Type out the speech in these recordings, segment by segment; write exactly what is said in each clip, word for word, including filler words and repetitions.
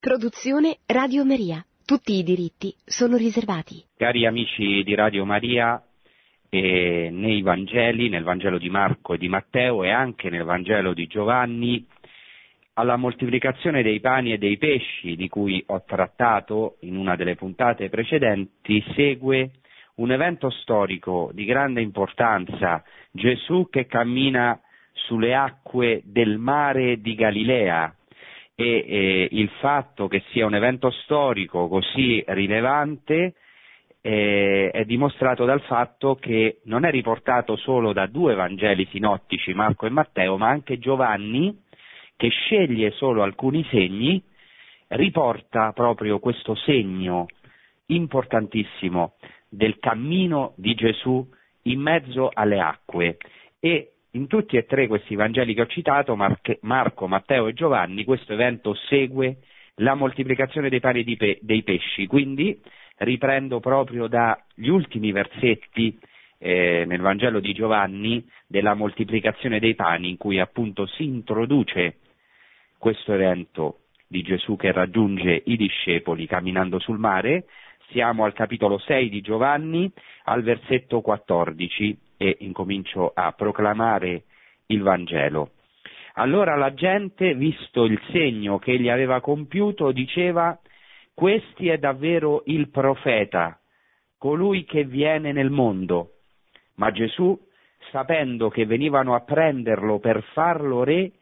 Produzione Radio Maria. Tutti i diritti sono riservati. Cari amici di Radio Maria, eh, nei Vangeli, nel Vangelo di Marco e di Matteo e anche nel Vangelo di Giovanni, alla moltiplicazione dei pani e dei pesci, di cui ho trattato in una delle puntate precedenti, segue un evento storico di grande importanza: Gesù che cammina sulle acque del Mare di Galilea. E eh, il fatto che sia un evento storico così rilevante eh, è dimostrato dal fatto che non è riportato solo da due Vangeli sinottici, Marco e Matteo, ma anche Giovanni, che sceglie solo alcuni segni, riporta proprio questo segno importantissimo del cammino di Gesù in mezzo alle acque. E in tutti e tre questi Vangeli che ho citato, Marco, Matteo e Giovanni, questo evento segue la moltiplicazione dei pani e dei pesci. Quindi riprendo proprio dagli ultimi versetti eh, nel Vangelo di Giovanni della moltiplicazione dei pani, in cui appunto si introduce questo evento di Gesù che raggiunge i discepoli camminando sul mare. Siamo al capitolo sei di Giovanni, al versetto quattordici. E incomincio a proclamare il Vangelo. Allora la gente, visto il segno che egli aveva compiuto, diceva: «Questi è davvero il profeta, colui che viene nel mondo». Ma Gesù, sapendo che venivano a prenderlo per farlo re,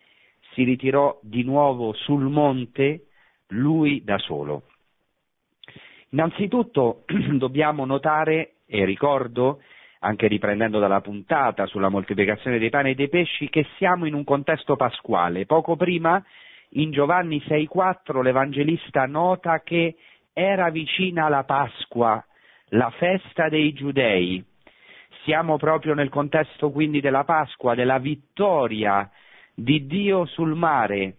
si ritirò di nuovo sul monte, lui da solo. Innanzitutto dobbiamo notare, e ricordo, anche riprendendo dalla puntata sulla moltiplicazione dei pani e dei pesci, che siamo in un contesto pasquale. Poco prima, in Giovanni sei quattro, l'Evangelista nota che era vicina la Pasqua, la festa dei Giudei. Siamo proprio nel contesto quindi della Pasqua, della vittoria di Dio sul mare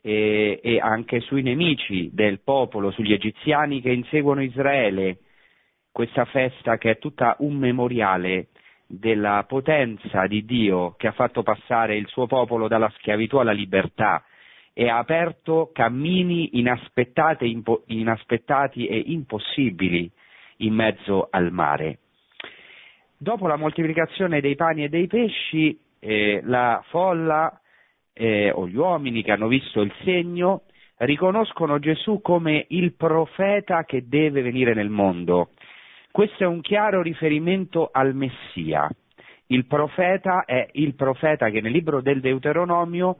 e, e anche sui nemici del popolo, sugli egiziani che inseguono Israele. Questa festa che è tutta un memoriale della potenza di Dio che ha fatto passare il suo popolo dalla schiavitù alla libertà e ha aperto cammini inaspettati, inaspettati e impossibili in mezzo al mare. Dopo la moltiplicazione dei pani e dei pesci, eh, la folla eh, o gli uomini che hanno visto il segno riconoscono Gesù come il profeta che deve venire nel mondo. Questo è un chiaro riferimento al Messia. Il profeta è il profeta che nel libro del Deuteronomio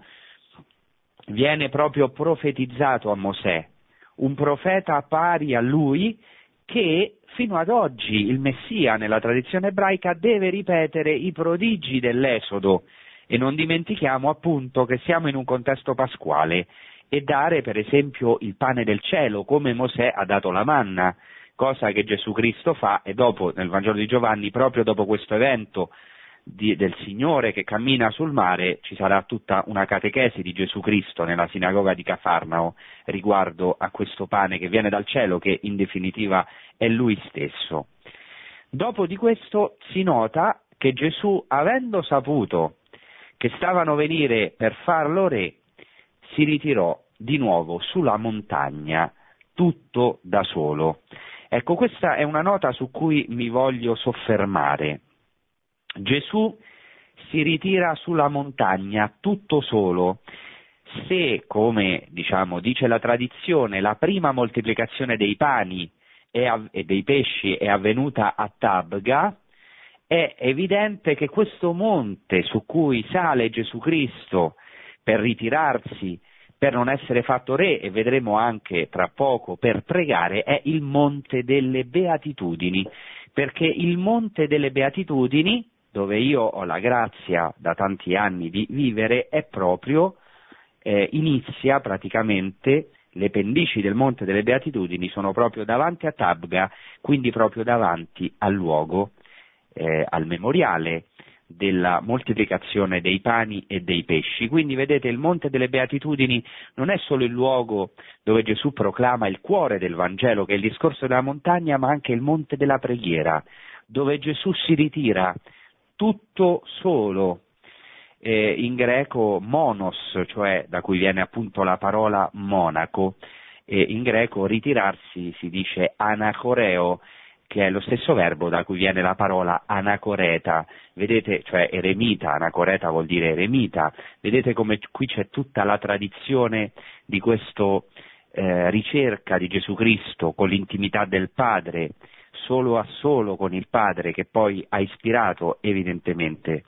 viene proprio profetizzato a Mosè, un profeta pari a lui che fino ad oggi il Messia nella tradizione ebraica deve ripetere i prodigi dell'Esodo, e non dimentichiamo appunto che siamo in un contesto pasquale, e dare per esempio il pane del cielo come Mosè ha dato la manna, cosa che Gesù Cristo fa, e dopo nel Vangelo di Giovanni, proprio dopo questo evento di, del Signore che cammina sul mare, ci sarà tutta una catechesi di Gesù Cristo nella sinagoga di Cafarnao riguardo a questo pane che viene dal cielo, che in definitiva è Lui stesso. Dopo di questo si nota che Gesù, avendo saputo che stavano venire per farlo re, si ritirò di nuovo sulla montagna, tutto da solo. Ecco, questa è una nota su cui mi voglio soffermare. Gesù si ritira sulla montagna tutto solo. Se, come diciamo dice la tradizione, la prima moltiplicazione dei pani e, av- e dei pesci è avvenuta a Tabgha, è evidente che questo monte su cui sale Gesù Cristo per ritirarsi, per non essere fatto re, e vedremo anche tra poco per pregare, è il Monte delle Beatitudini, perché il Monte delle Beatitudini, dove io ho la grazia da tanti anni di vivere, è proprio, eh, inizia praticamente, le pendici del Monte delle Beatitudini sono proprio davanti a Tabgha, quindi proprio davanti al luogo, eh, al memoriale della moltiplicazione dei pani e dei pesci. Quindi vedete, il Monte delle Beatitudini non è solo il luogo dove Gesù proclama il cuore del Vangelo, che è il discorso della montagna, ma anche il Monte della Preghiera, dove Gesù si ritira tutto solo. eh, in greco monos, cioè da cui viene appunto la parola monaco, e in greco ritirarsi si dice anacoreo, che è lo stesso verbo da cui viene la parola anacoreta, vedete, cioè eremita, anacoreta vuol dire eremita, vedete come qui c'è tutta la tradizione di questo eh, ricerca di Gesù Cristo con l'intimità del Padre, solo a solo con il Padre, che poi ha ispirato evidentemente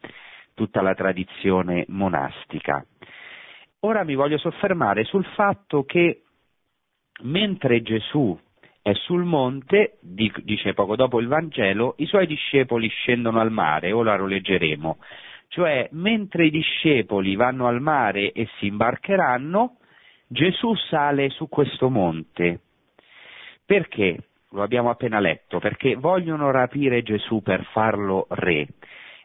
tutta la tradizione monastica. Ora mi voglio soffermare sul fatto che mentre Gesù è sul monte, dice poco dopo il Vangelo, i suoi discepoli scendono al mare, ora lo leggeremo, cioè mentre i discepoli vanno al mare e si imbarcheranno, Gesù sale su questo monte. Perché? Lo abbiamo appena letto, perché vogliono rapire Gesù per farlo re,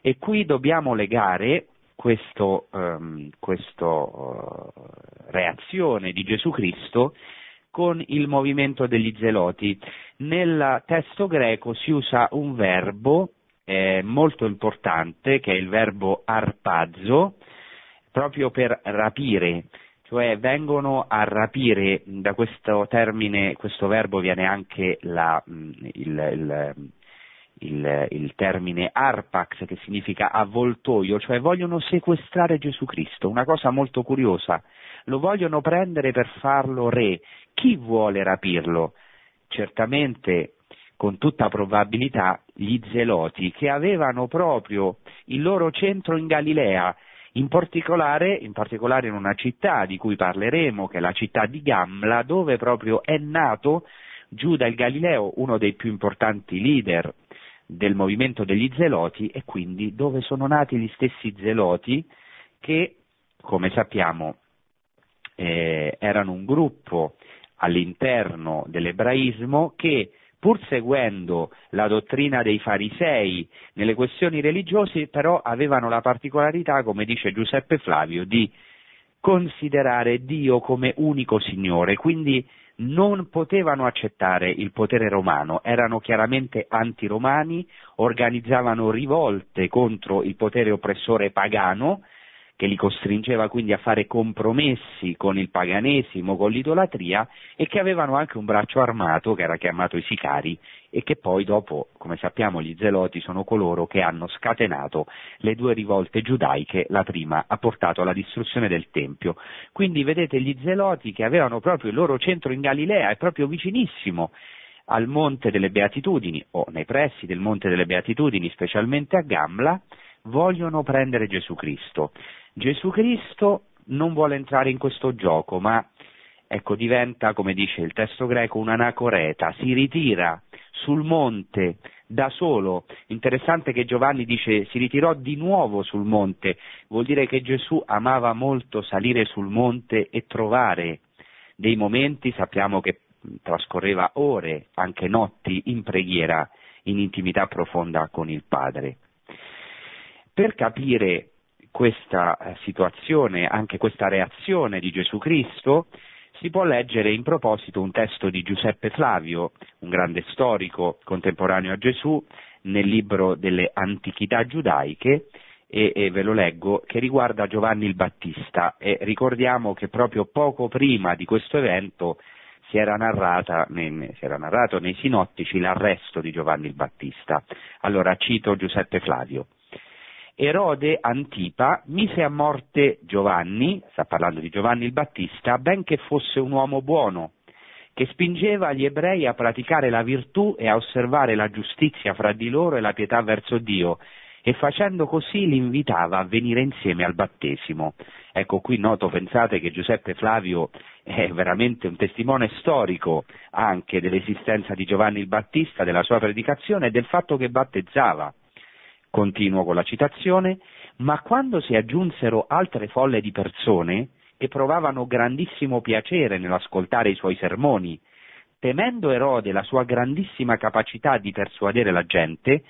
e qui dobbiamo legare questo, um, questo uh, reazione di Gesù Cristo con il movimento degli zeloti. Nel testo greco si usa un verbo eh, molto importante, che è il verbo arpazzo, proprio per rapire, cioè vengono a rapire. Da questo termine, questo verbo, viene anche la, il, il, il, il termine arpax, che significa avvoltoio, cioè vogliono sequestrare Gesù Cristo, una cosa molto curiosa. Lo vogliono prendere per farlo re. Chi vuole rapirlo? Certamente, con tutta probabilità, gli zeloti, che avevano proprio il loro centro in Galilea, in particolare, in particolare in una città di cui parleremo, che è la città di Gamla, dove proprio è nato Giuda il Galileo, uno dei più importanti leader del movimento degli zeloti, e quindi dove sono nati gli stessi zeloti che, come sappiamo, Eh, erano un gruppo all'interno dell'ebraismo che, pur seguendo la dottrina dei farisei nelle questioni religiose, però avevano la particolarità, come dice Giuseppe Flavio, di considerare Dio come unico Signore, quindi non potevano accettare il potere romano, erano chiaramente antiromani, organizzavano rivolte contro il potere oppressore pagano, che li costringeva quindi a fare compromessi con il paganesimo, con l'idolatria, e che avevano anche un braccio armato che era chiamato i sicari, e che poi dopo, come sappiamo, gli zeloti sono coloro che hanno scatenato le due rivolte giudaiche, la prima ha portato alla distruzione del Tempio. Quindi vedete, gli zeloti, che avevano proprio il loro centro in Galilea e proprio vicinissimo al Monte delle Beatitudini, o nei pressi del Monte delle Beatitudini, specialmente a Gamla, vogliono prendere Gesù Cristo. Gesù Cristo non vuole entrare in questo gioco, ma ecco, diventa, come dice il testo greco, un anacoreta, si ritira sul monte da solo. Interessante che Giovanni dice si ritirò di nuovo sul monte, vuol dire che Gesù amava molto salire sul monte e trovare dei momenti, sappiamo che trascorreva ore, anche notti, in preghiera, in intimità profonda con il Padre. Per capire questa situazione, anche questa reazione di Gesù Cristo, si può leggere in proposito un testo di Giuseppe Flavio, un grande storico contemporaneo a Gesù, nel libro delle Antichità Giudaiche, e, e ve lo leggo, che riguarda Giovanni il Battista, e ricordiamo che proprio poco prima di questo evento si era, narrata, si era narrato nei Sinottici l'arresto di Giovanni il Battista. Allora cito Giuseppe Flavio. Erode Antipa mise a morte Giovanni, sta parlando di Giovanni il Battista, benché fosse un uomo buono, che spingeva gli ebrei a praticare la virtù e a osservare la giustizia fra di loro e la pietà verso Dio, e facendo così li invitava a venire insieme al battesimo. Ecco, qui noto, pensate, che Giuseppe Flavio è veramente un testimone storico anche dell'esistenza di Giovanni il Battista, della sua predicazione e del fatto che battezzava. Continuo con la citazione: ma quando si aggiunsero altre folle di persone che provavano grandissimo piacere nell'ascoltare i suoi sermoni, temendo Erode la sua grandissima capacità di persuadere la gente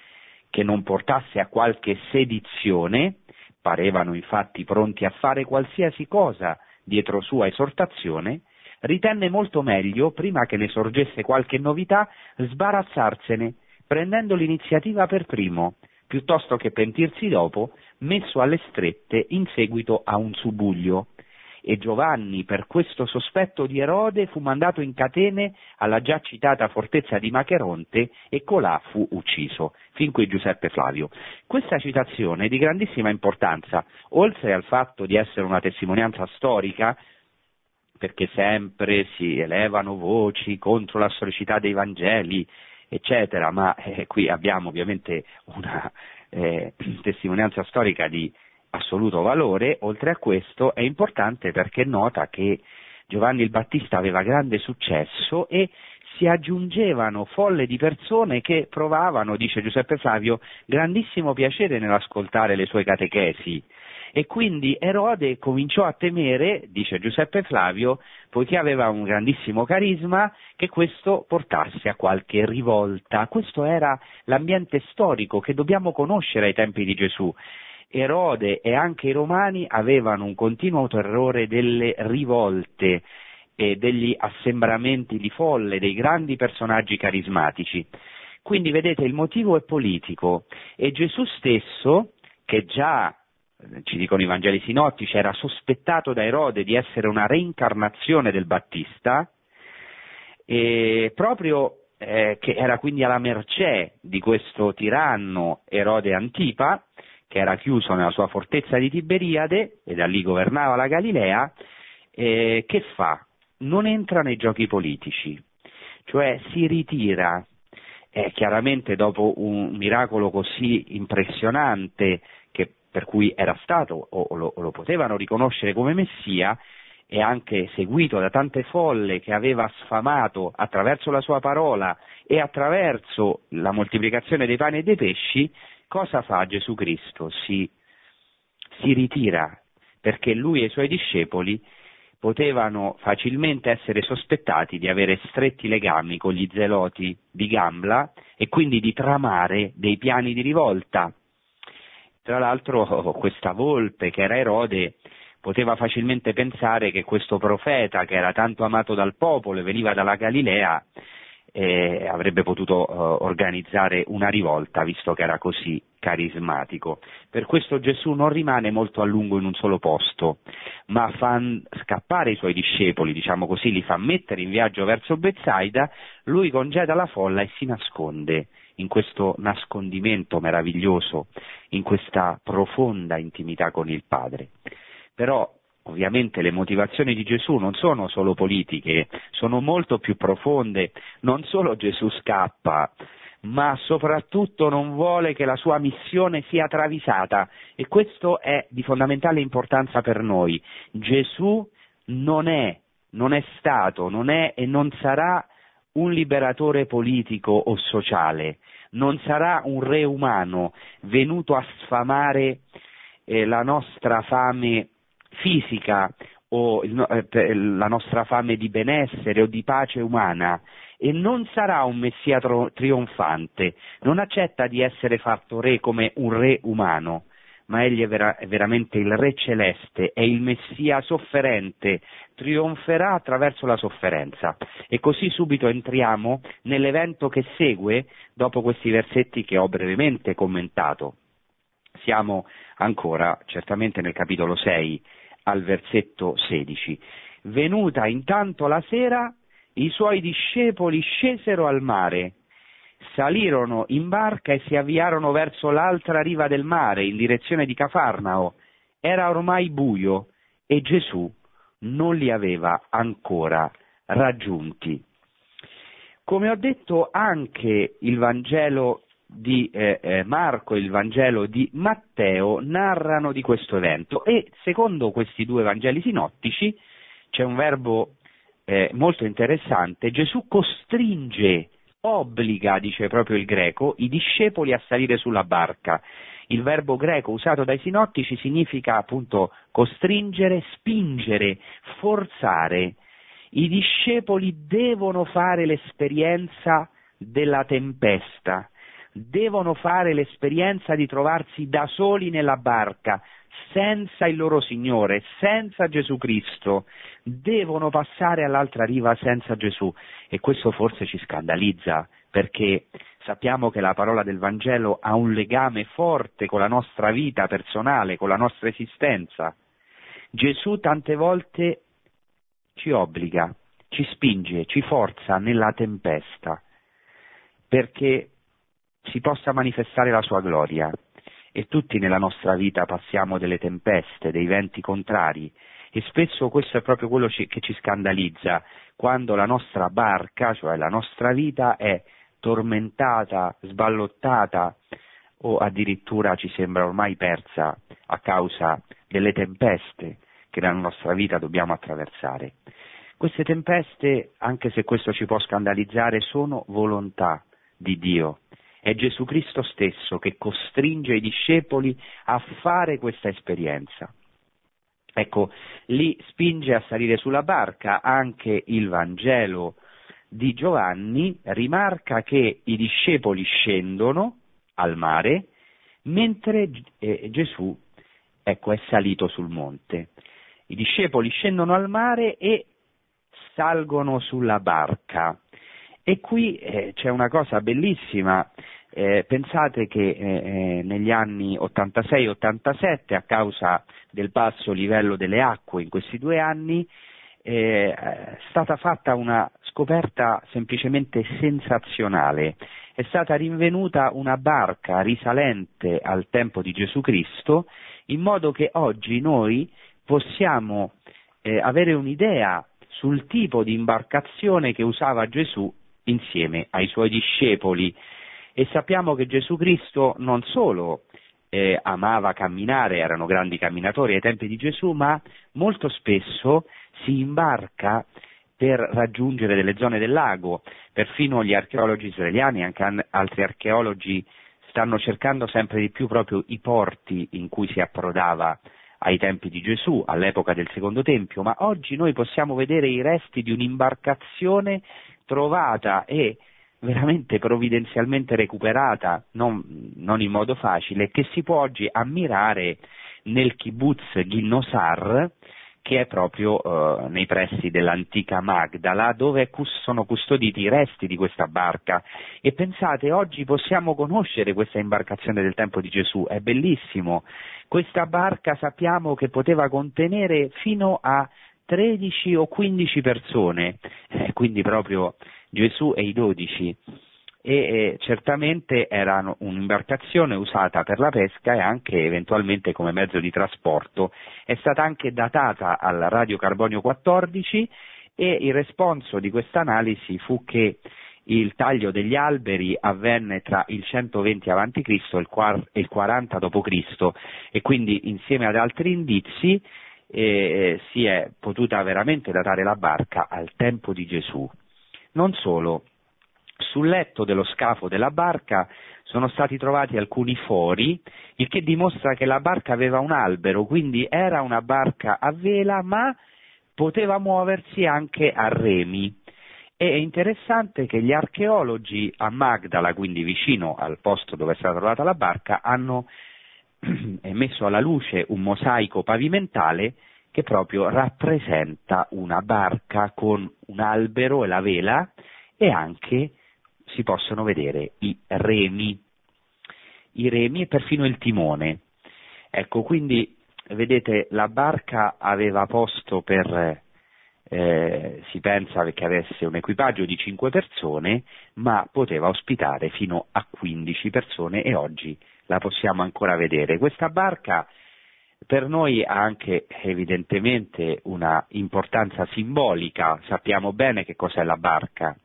che non portasse a qualche sedizione, parevano infatti pronti a fare qualsiasi cosa dietro sua esortazione, ritenne molto meglio, prima che ne sorgesse qualche novità, sbarazzarsene, prendendo l'iniziativa per primo, piuttosto che pentirsi dopo, messo alle strette in seguito a un subuglio. E Giovanni, per questo sospetto di Erode, fu mandato in catene alla già citata fortezza di Macheronte e colà fu ucciso. Fin qui Giuseppe Flavio. Questa citazione è di grandissima importanza, oltre al fatto di essere una testimonianza storica, perché sempre si elevano voci contro la storicità dei Vangeli, eccetera, ma eh, qui abbiamo ovviamente una eh, testimonianza storica di assoluto valore. Oltre a questo è importante perché nota che Giovanni il Battista aveva grande successo e si aggiungevano folle di persone che provavano, dice Giuseppe Flavio, grandissimo piacere nell'ascoltare le sue catechesi. E quindi Erode cominciò a temere, dice Giuseppe Flavio, poiché aveva un grandissimo carisma, che questo portasse a qualche rivolta. Questo era l'ambiente storico che dobbiamo conoscere ai tempi di Gesù. Erode e anche i romani avevano un continuo terrore delle rivolte e degli assembramenti di folle, dei grandi personaggi carismatici. Quindi vedete, il motivo è politico e Gesù stesso, che già, ci dicono i Vangeli sinottici, era sospettato da Erode di essere una reincarnazione del Battista, e proprio eh, che era quindi alla mercé di questo tiranno Erode Antipa, che era chiuso nella sua fortezza di Tiberiade e da lì governava la Galilea, eh, che fa? Non entra nei giochi politici, cioè si ritira, eh, chiaramente dopo un miracolo così impressionante che, per cui era stato o lo, lo potevano riconoscere come Messia, e anche seguito da tante folle che aveva sfamato attraverso la sua parola e attraverso la moltiplicazione dei pani e dei pesci, cosa fa Gesù Cristo? Si, si ritira, perché lui e i suoi discepoli potevano facilmente essere sospettati di avere stretti legami con gli zeloti di Gamla e quindi di tramare dei piani di rivolta. Tra l'altro questa volpe che era Erode poteva facilmente pensare che questo profeta, che era tanto amato dal popolo e veniva dalla Galilea, Eh, avrebbe potuto eh, organizzare una rivolta, visto che era così carismatico. Per questo Gesù non rimane molto a lungo in un solo posto, ma fa scappare i suoi discepoli, diciamo così, li fa mettere in viaggio verso Betsaida, lui congeda la folla e si nasconde in questo nascondimento meraviglioso, in questa profonda intimità con il Padre. Però ovviamente le motivazioni di Gesù non sono solo politiche, sono molto più profonde. Non solo Gesù scappa, ma soprattutto non vuole che la sua missione sia travisata, e questo è di fondamentale importanza per noi. Gesù non è, non è stato, non è e non sarà un liberatore politico o sociale, non sarà un re umano venuto a sfamare eh, la nostra fame fisica o la nostra fame di benessere o di pace umana, e non sarà un messia trionfante, non accetta di essere fatto re come un re umano, ma egli è, vera- è veramente il re celeste, è il messia sofferente, trionferà attraverso la sofferenza. E così subito entriamo nell'evento che segue dopo questi versetti che ho brevemente commentato. Siamo ancora certamente nel capitolo sei, al versetto sedici. Venuta intanto la sera, i suoi discepoli scesero al mare, salirono in barca e si avviarono verso l'altra riva del mare, in direzione di Cafarnao. Era ormai buio e Gesù non li aveva ancora raggiunti. Come ho detto, anche il Vangelo di eh, Marco e il Vangelo di Matteo narrano di questo evento, e secondo questi due Vangeli sinottici c'è un verbo eh, molto interessante. Gesù costringe, obbliga, dice proprio il greco, i discepoli a salire sulla barca. Il verbo greco usato dai sinottici significa appunto costringere, spingere, forzare. I discepoli devono fare l'esperienza della tempesta, devono fare l'esperienza di trovarsi da soli nella barca, senza il loro Signore, senza Gesù Cristo, devono passare all'altra riva senza Gesù. E questo forse ci scandalizza, perché Sappiamo che la parola del Vangelo ha un legame forte con la nostra vita personale, con la nostra esistenza. Gesù tante volte ci obbliga, ci spinge, ci forza nella tempesta, perché si possa manifestare la sua gloria. E tutti nella nostra vita passiamo delle tempeste, dei venti contrari, e spesso questo è proprio quello che ci scandalizza, quando la nostra barca, cioè la nostra vita, è tormentata, sballottata o addirittura ci sembra ormai persa a causa delle tempeste che nella nostra vita dobbiamo attraversare. Queste tempeste, anche se questo ci può scandalizzare, sono volontà di Dio. È Gesù Cristo stesso che costringe i discepoli a fare questa esperienza. Ecco, li spinge a salire sulla barca. Anche il Vangelo di Giovanni rimarca che i discepoli scendono al mare mentre eh, Gesù ecco, è salito sul monte. I discepoli scendono al mare e salgono sulla barca. E qui eh, c'è una cosa bellissima. Eh, pensate che eh, negli anni ottantasei ottantasette, a causa del basso livello delle acque in questi due anni, eh, è stata fatta una scoperta semplicemente sensazionale. È stata rinvenuta una barca risalente al tempo di Gesù Cristo, in modo che oggi noi possiamo eh, avere un'idea sul tipo di imbarcazione che usava Gesù insieme ai suoi discepoli. E sappiamo che Gesù Cristo non solo eh, amava camminare, erano grandi camminatori ai tempi di Gesù, ma molto spesso si imbarca per raggiungere delle zone del lago. Perfino gli archeologi israeliani e anche an- altri archeologi stanno cercando sempre di più proprio i porti in cui si approdava ai tempi di Gesù, all'epoca del Secondo Tempio, ma oggi noi possiamo vedere i resti di un'imbarcazione trovata e veramente provvidenzialmente recuperata, non, non in modo facile, che si può oggi ammirare nel kibbutz Ginosar, che è proprio eh, nei pressi dell'antica Magdala, dove cus- sono custoditi i resti di questa barca. E pensate, oggi possiamo conoscere questa imbarcazione del tempo di Gesù, è bellissimo. Questa barca sappiamo che poteva contenere fino a tredici o quindici persone, eh, quindi proprio Gesù e i dodici, e eh, certamente era un'imbarcazione usata per la pesca e anche eventualmente come mezzo di trasporto. È stata anche datata al radiocarbonio quattordici e il responso di questa analisi fu che il taglio degli alberi avvenne tra il centoventi avanti Cristo e il quaranta dopo Cristo, e quindi insieme ad altri indizi eh, si è potuta veramente datare la barca al tempo di Gesù. Non solo, sul letto dello scafo della barca sono stati trovati alcuni fori, il che dimostra che la barca aveva un albero, quindi era una barca a vela, ma poteva muoversi anche a remi. E' interessante che gli archeologi a Magdala, quindi vicino al posto dove è stata trovata la barca, hanno messo alla luce un mosaico pavimentale che proprio rappresenta una barca con un albero e la vela, e anche si possono vedere i remi, i remi e perfino il timone. Ecco, quindi vedete, la barca aveva posto per, eh, si pensa che avesse un equipaggio di cinque persone, ma poteva ospitare fino a quindici persone, e oggi la possiamo ancora vedere. Questa barca per noi ha anche evidentemente una importanza simbolica. Sappiamo bene che cos'è la barca.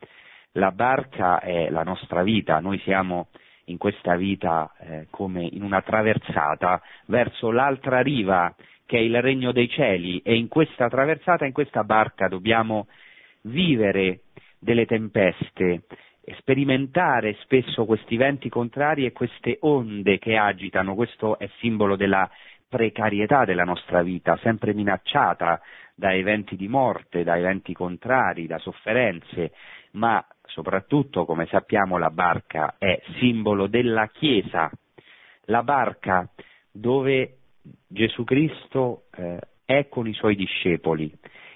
La barca è la nostra vita, noi siamo in questa vita eh, come in una traversata verso l'altra riva, che è il regno dei cieli, e in questa traversata, in questa barca dobbiamo vivere delle tempeste, sperimentare spesso questi venti contrari e queste onde che agitano. Questo è simbolo della precarietà della nostra vita, sempre minacciata da eventi di morte, da eventi contrari, da sofferenze, ma soprattutto, come sappiamo, la barca è simbolo della Chiesa, la barca dove Gesù Cristo eh, è con i suoi discepoli,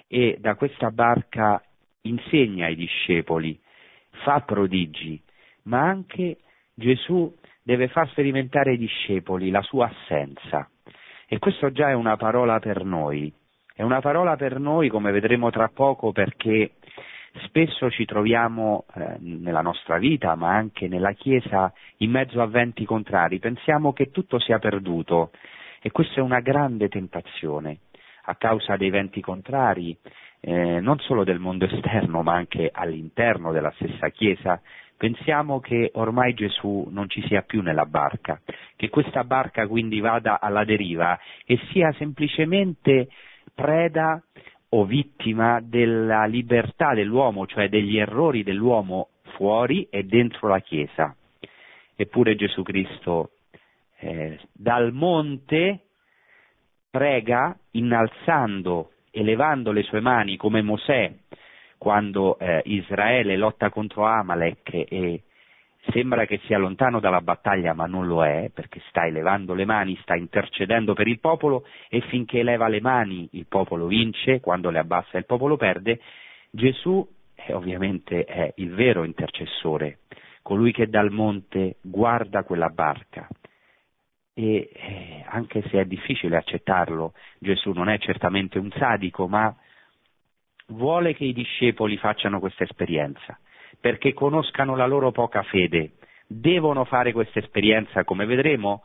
e da questa barca insegna ai discepoli, fa prodigi, ma anche Gesù deve far sperimentare ai discepoli la sua assenza. E questo già è una parola per noi, è una parola per noi come vedremo tra poco, perché spesso ci troviamo eh, nella nostra vita, ma anche nella Chiesa, in mezzo a venti contrari. Pensiamo che tutto sia perduto e questa è una grande tentazione a causa dei venti contrari, eh, non solo del mondo esterno, ma anche all'interno della stessa Chiesa. Pensiamo che ormai Gesù non ci sia più nella barca, che questa barca quindi vada alla deriva e sia semplicemente preda o vittima della libertà dell'uomo, cioè degli errori dell'uomo fuori e dentro la Chiesa. Eppure Gesù Cristo eh, dal monte prega innalzando, elevando le sue mani come Mosè, quando eh, Israele lotta contro Amalek e sembra che sia lontano dalla battaglia, ma non lo è, perché sta elevando le mani, sta intercedendo per il popolo, e finché eleva le mani il popolo vince, quando le abbassa il popolo perde. Gesù eh, ovviamente è il vero intercessore, colui che dal monte guarda quella barca. E eh, anche se è difficile accettarlo, Gesù non è certamente un sadico, ma vuole che i discepoli facciano questa esperienza, perché conoscano la loro poca fede. Devono fare questa esperienza, come vedremo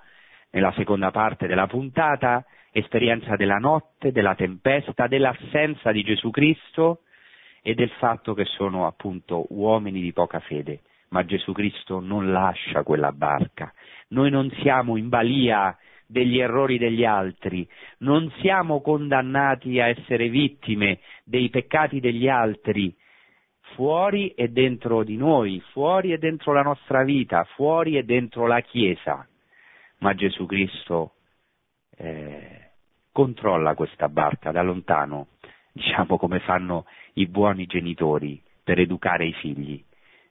nella seconda parte della puntata, esperienza della notte, della tempesta, dell'assenza di Gesù Cristo e del fatto che sono appunto uomini di poca fede. Ma Gesù Cristo non lascia quella barca. Noi non siamo in balia degli errori degli altri, non siamo condannati a essere vittime dei peccati degli altri, fuori e dentro di noi, fuori e dentro la nostra vita, fuori e dentro la Chiesa. Ma Gesù Cristo eh, controlla questa barca da lontano, diciamo come fanno i buoni genitori per educare i figli,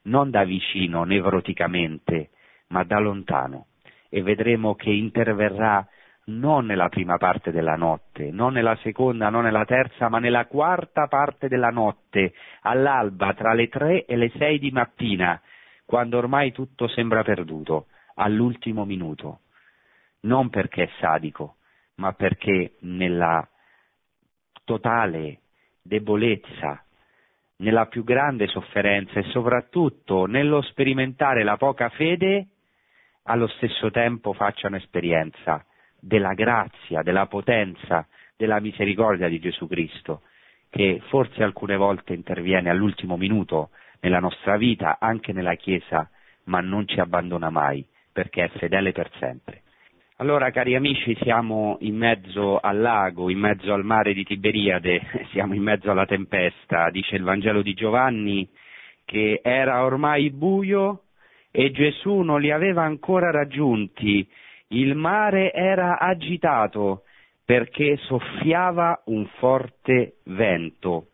non da vicino nevroticamente, ma da lontano. E vedremo che interverrà non nella prima parte della notte, non nella seconda, non nella terza, ma nella quarta parte della notte, all'alba, tra le tre e le sei di mattina, quando ormai tutto sembra perduto, all'ultimo minuto. Non perché è sadico, ma perché nella totale debolezza, nella più grande sofferenza e soprattutto nello sperimentare la poca fede, allo stesso tempo facciano esperienza della grazia, della potenza, della misericordia di Gesù Cristo, che forse alcune volte interviene all'ultimo minuto nella nostra vita, anche nella Chiesa, ma non ci abbandona mai, perché è fedele per sempre. Allora, cari amici, siamo in mezzo al lago, in mezzo al mare di Tiberiade, siamo in mezzo alla tempesta. Dice il Vangelo di Giovanni che era ormai buio e Gesù non li aveva ancora raggiunti, il mare era agitato perché soffiava un forte vento.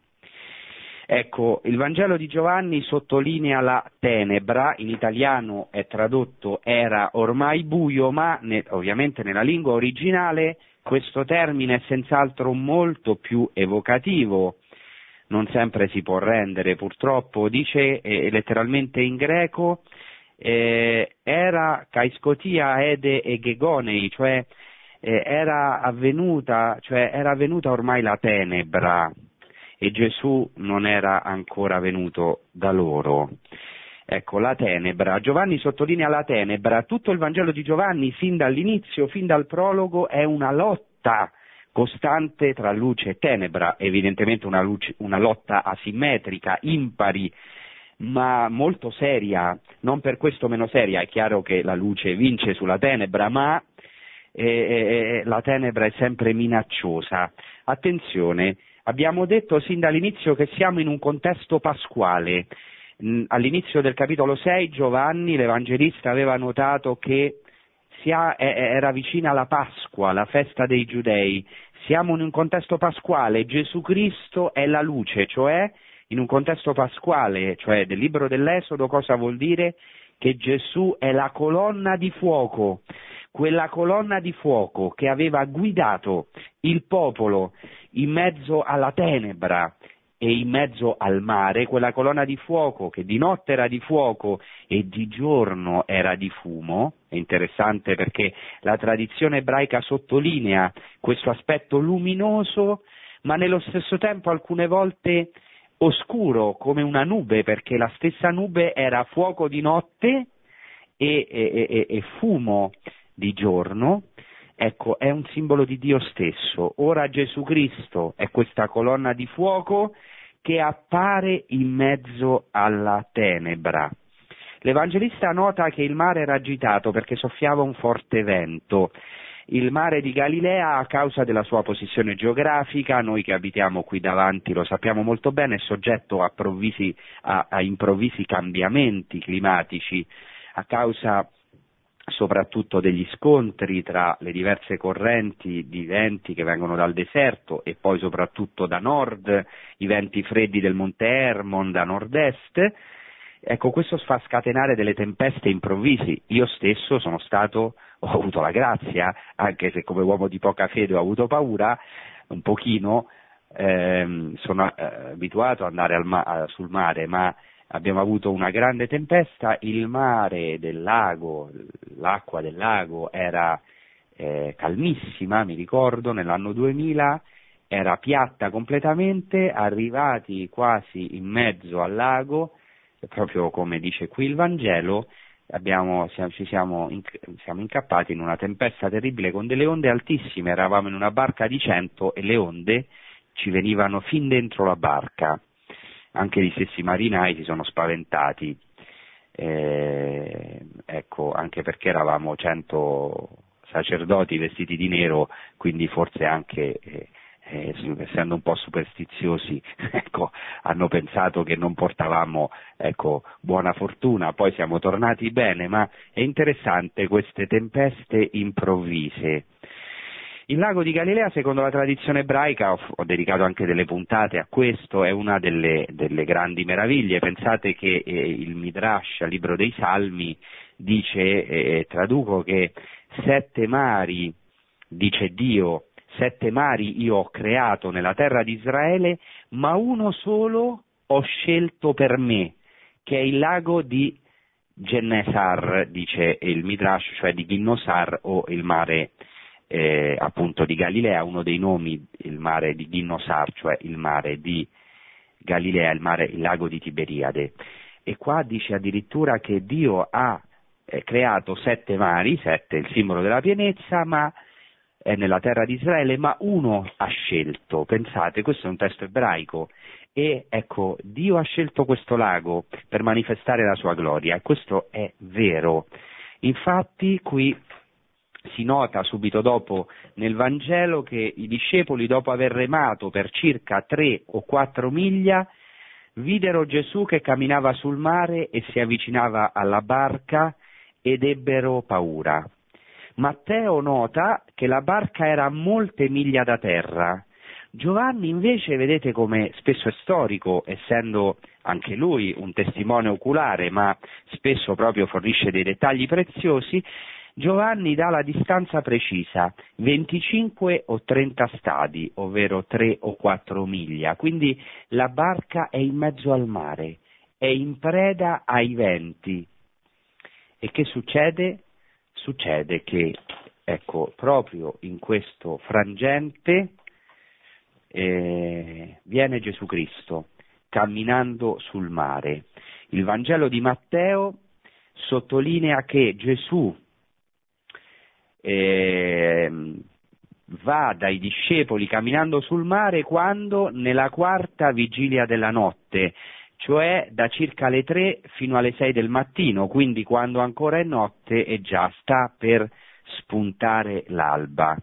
Ecco, il Vangelo di Giovanni sottolinea la tenebra, in italiano è tradotto era ormai buio, ma ne, ovviamente nella lingua originale questo termine è senz'altro molto più evocativo, non sempre si può rendere purtroppo. Dice eh, letteralmente in greco Eh, era kaiskotia ede e gegonei, cioè eh, era avvenuta, cioè era avvenuta ormai la tenebra e Gesù non era ancora venuto da loro. Ecco, la tenebra. Giovanni sottolinea la tenebra. Tutto il Vangelo di Giovanni, fin dall'inizio, fin dal prologo, è una lotta costante tra luce e tenebra, evidentemente una, luce, una lotta asimmetrica, impari, ma molto seria, non per questo meno seria. È chiaro che la luce vince sulla tenebra, ma eh, eh, la tenebra è sempre minacciosa. Attenzione, abbiamo detto sin dall'inizio che siamo in un contesto pasquale. All'inizio del capitolo sei Giovanni l'Evangelista aveva notato che sia, era vicina la Pasqua, la festa dei Giudei. Siamo in un contesto pasquale, Gesù Cristo è la luce, cioè in un contesto pasquale, cioè del libro dell'Esodo, cosa vuol dire? Che Gesù è la colonna di fuoco, quella colonna di fuoco che aveva guidato il popolo in mezzo alla tenebra e in mezzo al mare quella colonna di fuoco che di notte era di fuoco e di giorno era di fumo. È interessante perché la tradizione ebraica sottolinea questo aspetto luminoso, ma nello stesso tempo alcune volte oscuro come una nube, perché la stessa nube era fuoco di notte e, e, e, e fumo di giorno. Ecco, è un simbolo di Dio stesso. Ora Gesù Cristo è questa colonna di fuoco che appare in mezzo alla tenebra. L'Evangelista nota che il mare era agitato perché soffiava un forte vento. Il mare di Galilea, a causa della sua posizione geografica, noi che abitiamo qui davanti lo sappiamo molto bene, è soggetto a, provvisi, a, a improvvisi cambiamenti climatici a causa soprattutto degli scontri tra le diverse correnti di venti che vengono dal deserto e poi soprattutto da nord, i venti freddi del Monte Hermon da nord-est. Ecco, questo fa scatenare delle tempeste improvvisi. Io stesso sono stato, ho avuto la grazia, anche se come uomo di poca fede ho avuto paura, un pochino, ehm, sono eh, abituato ad andare al ma- sul mare, ma abbiamo avuto una grande tempesta, il mare del lago, l'acqua del lago era eh, calmissima, mi ricordo, nell'anno duemila, era piatta completamente, arrivati quasi in mezzo al lago, proprio come dice qui il Vangelo, abbiamo, ci siamo, siamo incappati in una tempesta terribile con delle onde altissime, eravamo in una barca di cento e le onde ci venivano fin dentro la barca, anche gli stessi marinai si sono spaventati, eh, ecco, anche perché eravamo cento sacerdoti vestiti di nero, quindi forse anche... Eh, Eh, essendo un po' superstiziosi, ecco, hanno pensato che non portavamo, ecco, buona fortuna, poi siamo tornati bene, ma è interessante queste tempeste improvvise. Il lago di Galilea, secondo la tradizione ebraica, ho, ho dedicato anche delle puntate a questo, è una delle, delle grandi meraviglie. Pensate che eh, il Midrash, il libro dei Salmi, dice, eh, traduco, che sette mari, dice Dio, sette mari io ho creato nella terra di Israele, ma uno solo ho scelto per me, che è il lago di Ginnosar, dice il Midrash, cioè di Ginnosar o il mare eh, appunto di Galilea, uno dei nomi, il mare di Ginnosar, cioè il mare di Galilea, il, mare, il lago di Tiberiade. E qua dice addirittura che Dio ha eh, creato sette mari, sette il simbolo della pienezza, ma è nella terra di Israele, ma uno ha scelto. Pensate, questo è un testo ebraico, e ecco, Dio ha scelto questo lago per manifestare la sua gloria, e questo è vero. Infatti qui si nota subito dopo nel Vangelo che i discepoli, dopo aver remato per circa tre o quattro miglia, videro Gesù che camminava sul mare e si avvicinava alla barca ed ebbero paura. Matteo nota che la barca era a molte miglia da terra. Giovanni invece, vedete come spesso è storico, essendo anche lui un testimone oculare, ma spesso proprio fornisce dei dettagli preziosi, Giovanni dà la distanza precisa, venticinque o trenta stadi, ovvero tre o quattro miglia, quindi la barca è in mezzo al mare, è in preda ai venti. E che succede? Succede che, ecco, proprio in questo frangente eh, viene Gesù Cristo camminando sul mare. Il Vangelo di Matteo sottolinea che Gesù eh, va dai discepoli camminando sul mare quando nella quarta vigilia della notte, cioè da circa le tre fino alle sei del mattino, quindi quando ancora è notte e già sta per spuntare l'alba.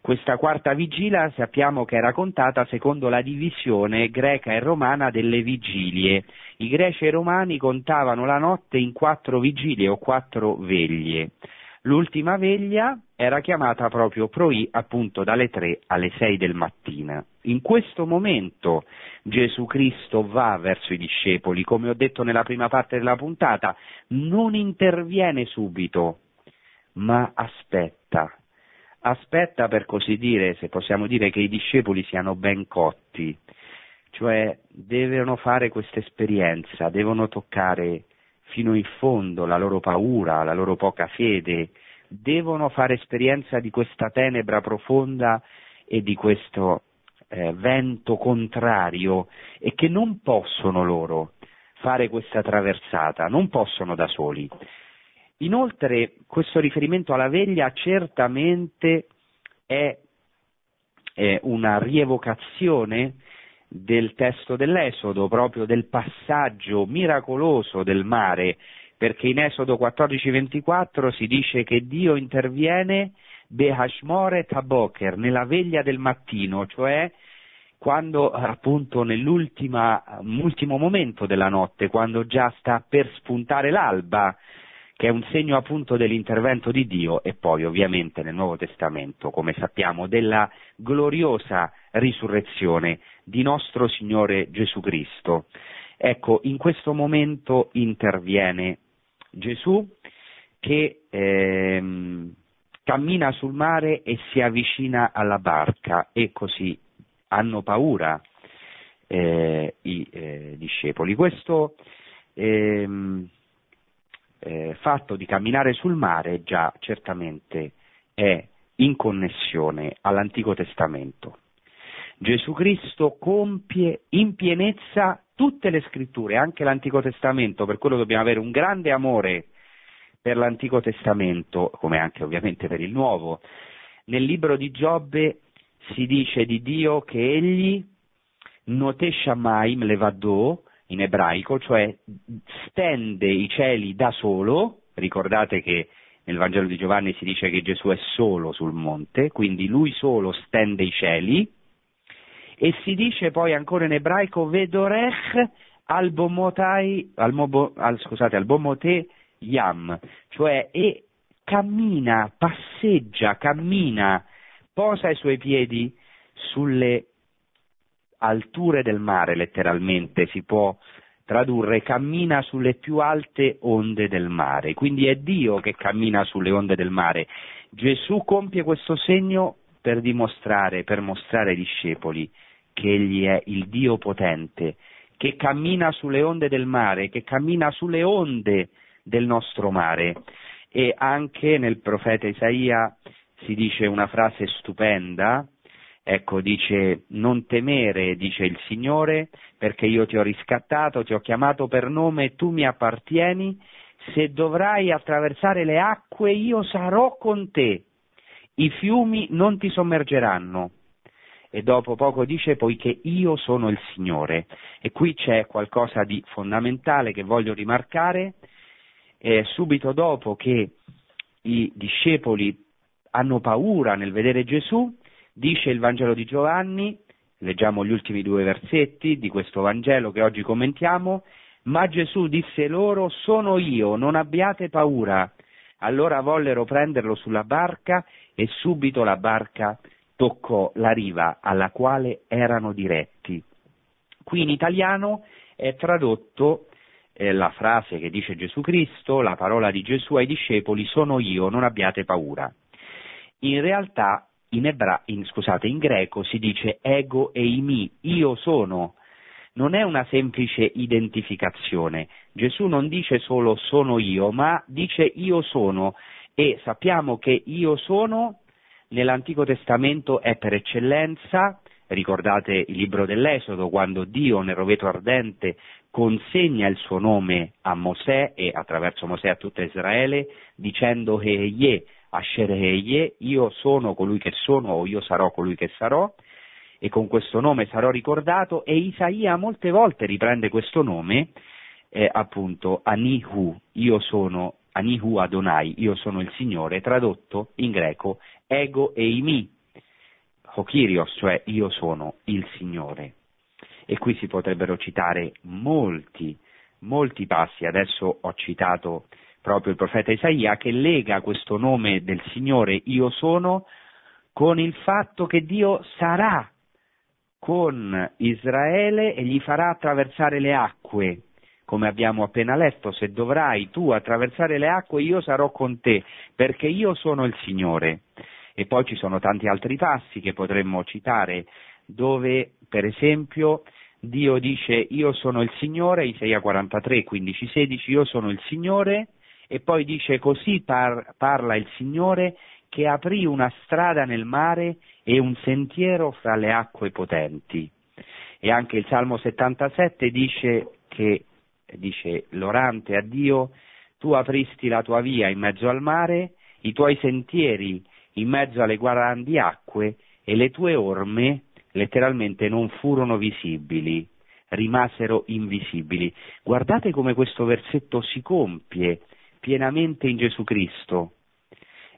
Questa quarta vigilia sappiamo che era contata secondo la divisione greca e romana delle vigilie. I greci e i romani contavano la notte in quattro vigilie o quattro veglie. L'ultima veglia era chiamata proprio proi, appunto dalle tre alle sei del mattino. In questo momento Gesù Cristo va verso i discepoli, come ho detto nella prima parte della puntata, non interviene subito, ma aspetta, aspetta per così dire, se possiamo dire che i discepoli siano ben cotti. cioè devono fare questa esperienza, devono toccare fino in fondo la loro paura, la loro poca fede, devono fare esperienza di questa tenebra profonda e di questo eh, vento contrario, e che non possono loro fare questa traversata, non possono da soli. Inoltre questo riferimento alla veglia certamente è, è una rievocazione del testo dell'Esodo, proprio del passaggio miracoloso del mare, perché in Esodo quattordici ventiquattro si dice che Dio interviene Behashmore Taboker, nella veglia del mattino, cioè quando appunto nell'ultimo momento della notte, quando già sta per spuntare l'alba, che è un segno appunto dell'intervento di Dio, e poi ovviamente nel Nuovo Testamento, come sappiamo, della gloriosa risurrezione di nostro Signore Gesù Cristo. Ecco, in questo momento interviene Gesù che ehm, cammina sul mare e si avvicina alla barca, e così hanno paura eh, i eh, discepoli. Questo ehm, eh, fatto di camminare sul mare già certamente è in connessione all'Antico Testamento. Gesù Cristo compie in pienezza tutte le scritture, anche l'Antico Testamento, per quello dobbiamo avere un grande amore per l'Antico Testamento, come anche ovviamente per il Nuovo. Nel libro di Giobbe si dice di Dio che egli noteshamaim levadò, in ebraico, cioè stende i cieli da solo. Ricordate che nel Vangelo di Giovanni si dice che Gesù è solo sul monte, quindi lui solo stende i cieli, e si dice poi ancora in ebraico vedorech al bomotai, al mobo, al, scusate, al bomote yam, cioè e cammina, passeggia, cammina, posa i suoi piedi sulle alture del mare, letteralmente si può tradurre, cammina sulle più alte onde del mare, quindi è Dio che cammina sulle onde del mare. Gesù compie questo segno per dimostrare, per mostrare ai discepoli che egli è il Dio potente, che cammina sulle onde del mare, che cammina sulle onde del nostro mare. E anche nel profeta Isaia si dice una frase stupenda, ecco, dice: non temere, dice il Signore, perché io ti ho riscattato, ti ho chiamato per nome, tu mi appartieni, se dovrai attraversare le acque io sarò con te, i fiumi non ti sommergeranno. E dopo poco dice: poiché io sono il Signore. E qui c'è qualcosa di fondamentale che voglio rimarcare, eh, subito dopo che i discepoli hanno paura nel vedere Gesù, dice il Vangelo di Giovanni, leggiamo gli ultimi due versetti di questo Vangelo che oggi commentiamo: ma Gesù disse loro, sono io, non abbiate paura. Allora vollero prenderlo sulla barca, e subito la barca toccò la riva alla quale erano diretti. Qui in italiano è tradotto eh, la frase che dice Gesù Cristo, la parola di Gesù ai discepoli: sono io, non abbiate paura. In realtà in, ebra, in, scusate, in greco si dice ego eimi, io sono. Non è una semplice identificazione. Gesù non dice solo sono io, ma dice io sono, e sappiamo che io sono nell'Antico Testamento è per eccellenza. Ricordate il libro dell'Esodo, quando Dio nel roveto ardente consegna il suo nome a Mosè e attraverso Mosè a tutta Israele, dicendo Heye, Asher Heye, io sono colui che sono, o io sarò colui che sarò, e con questo nome sarò ricordato. E Isaia molte volte riprende questo nome, eh, appunto Anihu, io sono, Anihu Adonai, io sono il Signore, tradotto in greco ego eimi, Hokirios, cioè io sono il Signore. E qui si potrebbero citare molti, molti passi. Adesso ho citato proprio il profeta Isaia, che lega questo nome del Signore, io sono, con il fatto che Dio sarà con Israele e gli farà attraversare le acque, come abbiamo appena letto: se dovrai tu attraversare le acque io sarò con te, perché io sono il Signore. E poi ci sono tanti altri passi che potremmo citare, dove per esempio Dio dice: io sono il Signore, Isaia quarantatré, quindici, sedici, io sono il Signore, e poi dice: così par- parla il Signore che aprì una strada nel mare e un sentiero fra le acque potenti. E anche il Salmo settantasette dice che, dice l'orante a Dio: tu apristi la tua via in mezzo al mare, i tuoi sentieri in mezzo alle grandi acque, e le tue orme letteralmente non furono visibili, rimasero invisibili. Guardate come questo versetto si compie pienamente in Gesù Cristo,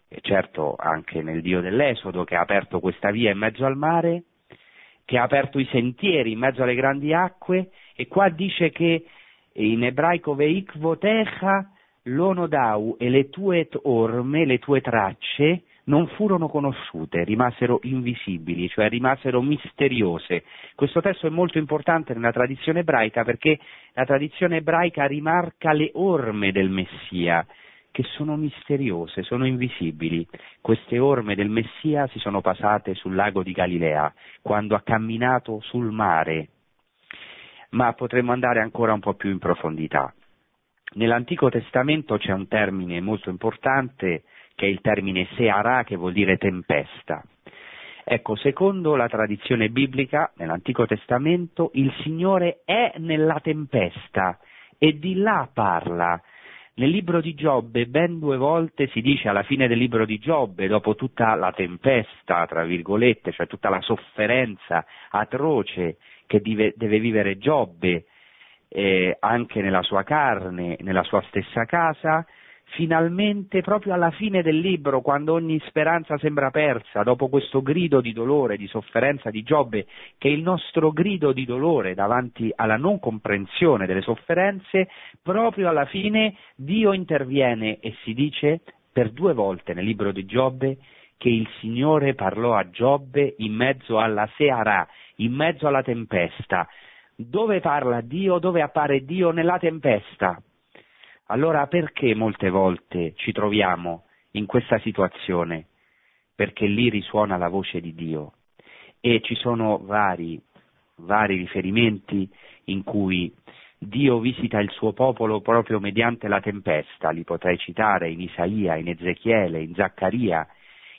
e certo anche nel Dio dell'Esodo, che ha aperto questa via in mezzo al mare, che ha aperto i sentieri in mezzo alle grandi acque, e qua dice che in ebraico veikvotecha lonodau, e le tue orme, le tue tracce non furono conosciute, rimasero invisibili, cioè rimasero misteriose. Questo testo è molto importante nella tradizione ebraica, perché la tradizione ebraica rimarca le orme del Messia, che sono misteriose, sono invisibili. Queste orme del Messia si sono passate sul lago di Galilea, quando ha camminato sul mare. Ma potremmo andare ancora un po' più in profondità. Nell'Antico Testamento c'è un termine molto importante, che è il termine Seara, che vuol dire tempesta. Ecco, secondo la tradizione biblica, nell'Antico Testamento, il Signore è nella tempesta e di là parla. Nel libro di Giobbe ben due volte si dice, alla fine del libro di Giobbe, dopo tutta la tempesta, tra virgolette, cioè tutta la sofferenza atroce che deve, deve vivere Giobbe, eh, anche nella sua carne, nella sua stessa casa, finalmente, proprio alla fine del libro, quando ogni speranza sembra persa, dopo questo grido di dolore, di sofferenza di Giobbe, che è il nostro grido di dolore davanti alla non comprensione delle sofferenze, proprio alla fine Dio interviene, e si dice per due volte nel libro di Giobbe che il Signore parlò a Giobbe in mezzo alla Seara, in mezzo alla tempesta. Dove parla Dio? Dove appare Dio? Nella tempesta. Allora perché molte volte ci troviamo in questa situazione? Perché lì risuona la voce di Dio, e ci sono vari, vari riferimenti in cui Dio visita il suo popolo proprio mediante la tempesta. Li potrei citare in Isaia, in Ezechiele, in Zaccaria.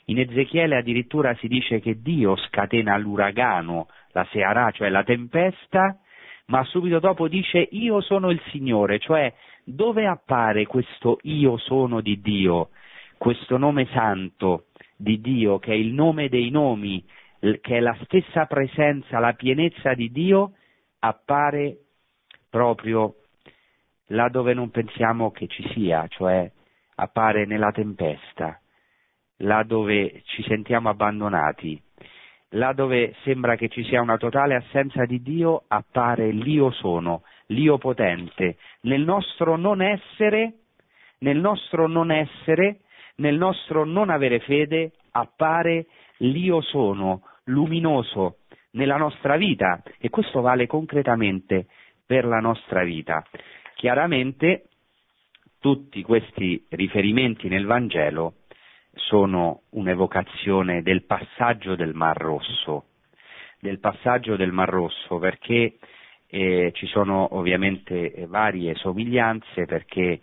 In Ezechiele addirittura si dice che Dio scatena l'uragano, la Seara, cioè la tempesta, ma subito dopo dice: io sono il Signore, cioè dove appare questo io sono di Dio, questo nome santo di Dio, che è il nome dei nomi, che è la stessa presenza, la pienezza di Dio, appare proprio là dove non pensiamo che ci sia, cioè appare nella tempesta, là dove ci sentiamo abbandonati. Là dove sembra che ci sia una totale assenza di Dio, appare l'Io sono, l'Io potente, nel nostro non essere, nel nostro non essere, nel nostro non avere fede, appare l'Io sono, luminoso, nella nostra vita, e questo vale concretamente per la nostra vita. Chiaramente tutti questi riferimenti nel Vangelo sono un'evocazione del passaggio del Mar Rosso, del passaggio del Mar Rosso, perché eh, ci sono ovviamente varie somiglianze, perché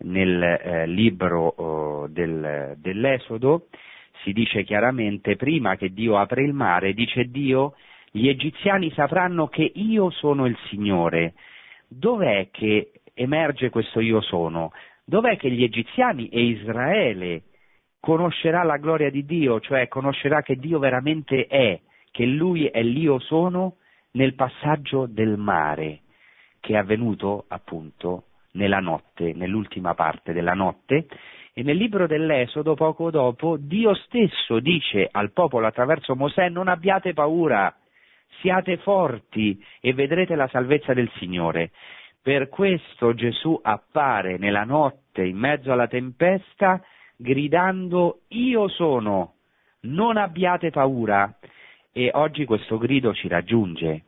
nel eh, libro eh, del, dell'Esodo si dice chiaramente, prima che Dio apre il mare, dice Dio: gli egiziani sapranno che io sono il Signore. Dov'è che emerge questo io sono? Dov'è che gli egiziani e Israele conoscerà la gloria di Dio, cioè conoscerà che Dio veramente è, che Lui è l'Io sono? Nel passaggio del mare, che è avvenuto appunto nella notte, nell'ultima parte della notte. E nel libro dell'Esodo, poco dopo, Dio stesso dice al popolo attraverso Mosè: non abbiate paura, siate forti e vedrete la salvezza del Signore. Per questo Gesù appare nella notte in mezzo alla tempesta gridando: io sono, non abbiate paura. E oggi questo grido ci raggiunge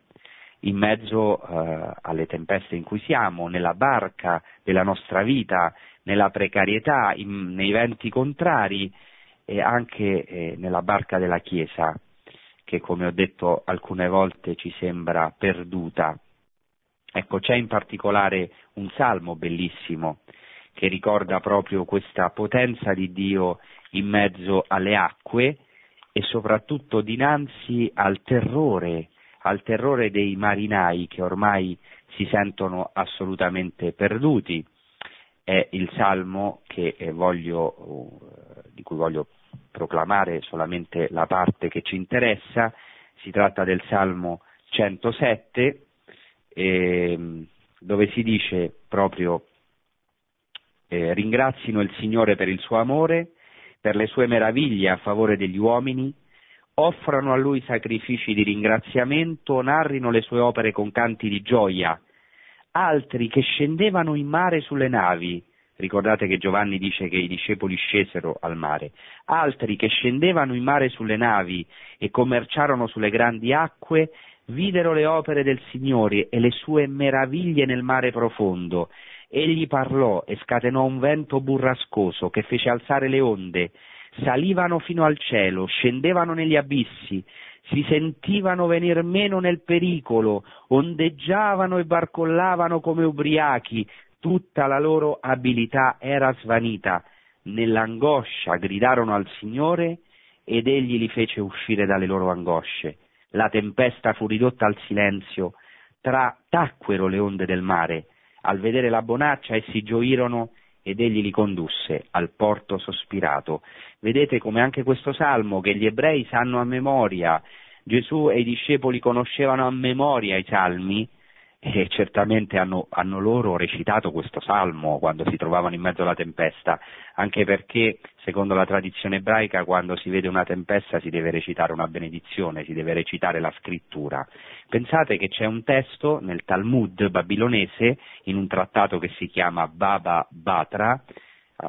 in mezzo eh, alle tempeste in cui siamo, nella barca della nostra vita, nella precarietà, in, nei venti contrari, e anche eh, nella barca della Chiesa, che, come ho detto, alcune volte ci sembra perduta. Ecco, c'è in particolare un salmo bellissimo che ricorda proprio questa potenza di Dio in mezzo alle acque e soprattutto dinanzi al terrore, al terrore dei marinai che ormai si sentono assolutamente perduti. È il salmo che voglio, di cui voglio proclamare solamente la parte che ci interessa. Si tratta del Salmo centosette, eh, dove si dice proprio eh, «Ringrazino il Signore per il suo amore, per le sue meraviglie a favore degli uomini, offrano a Lui sacrifici di ringraziamento, narrino le sue opere con canti di gioia. Altri che scendevano in mare sulle navi», ricordate che Giovanni dice che i discepoli scesero al mare, «altri che scendevano in mare sulle navi e commerciarono sulle grandi acque, videro le opere del Signore e le sue meraviglie nel mare profondo. Egli parlò e scatenò un vento burrascoso che fece alzare le onde, salivano fino al cielo, scendevano negli abissi, si sentivano venir meno nel pericolo, ondeggiavano e barcollavano come ubriachi, tutta la loro abilità era svanita, nell'angoscia gridarono al Signore ed Egli li fece uscire dalle loro angosce. La tempesta fu ridotta al silenzio, tra tacquero le onde del mare, al vedere la bonaccia essi gioirono ed Egli li condusse al porto sospirato». Vedete come anche questo salmo, che gli ebrei sanno a memoria, Gesù e i discepoli conoscevano a memoria i salmi, e certamente hanno, hanno loro recitato questo salmo quando si trovavano in mezzo alla tempesta, anche perché secondo la tradizione ebraica quando si vede una tempesta si deve recitare una benedizione, si deve recitare la scrittura. Pensate che c'è un testo nel Talmud babilonese, in un trattato che si chiama Baba Batra,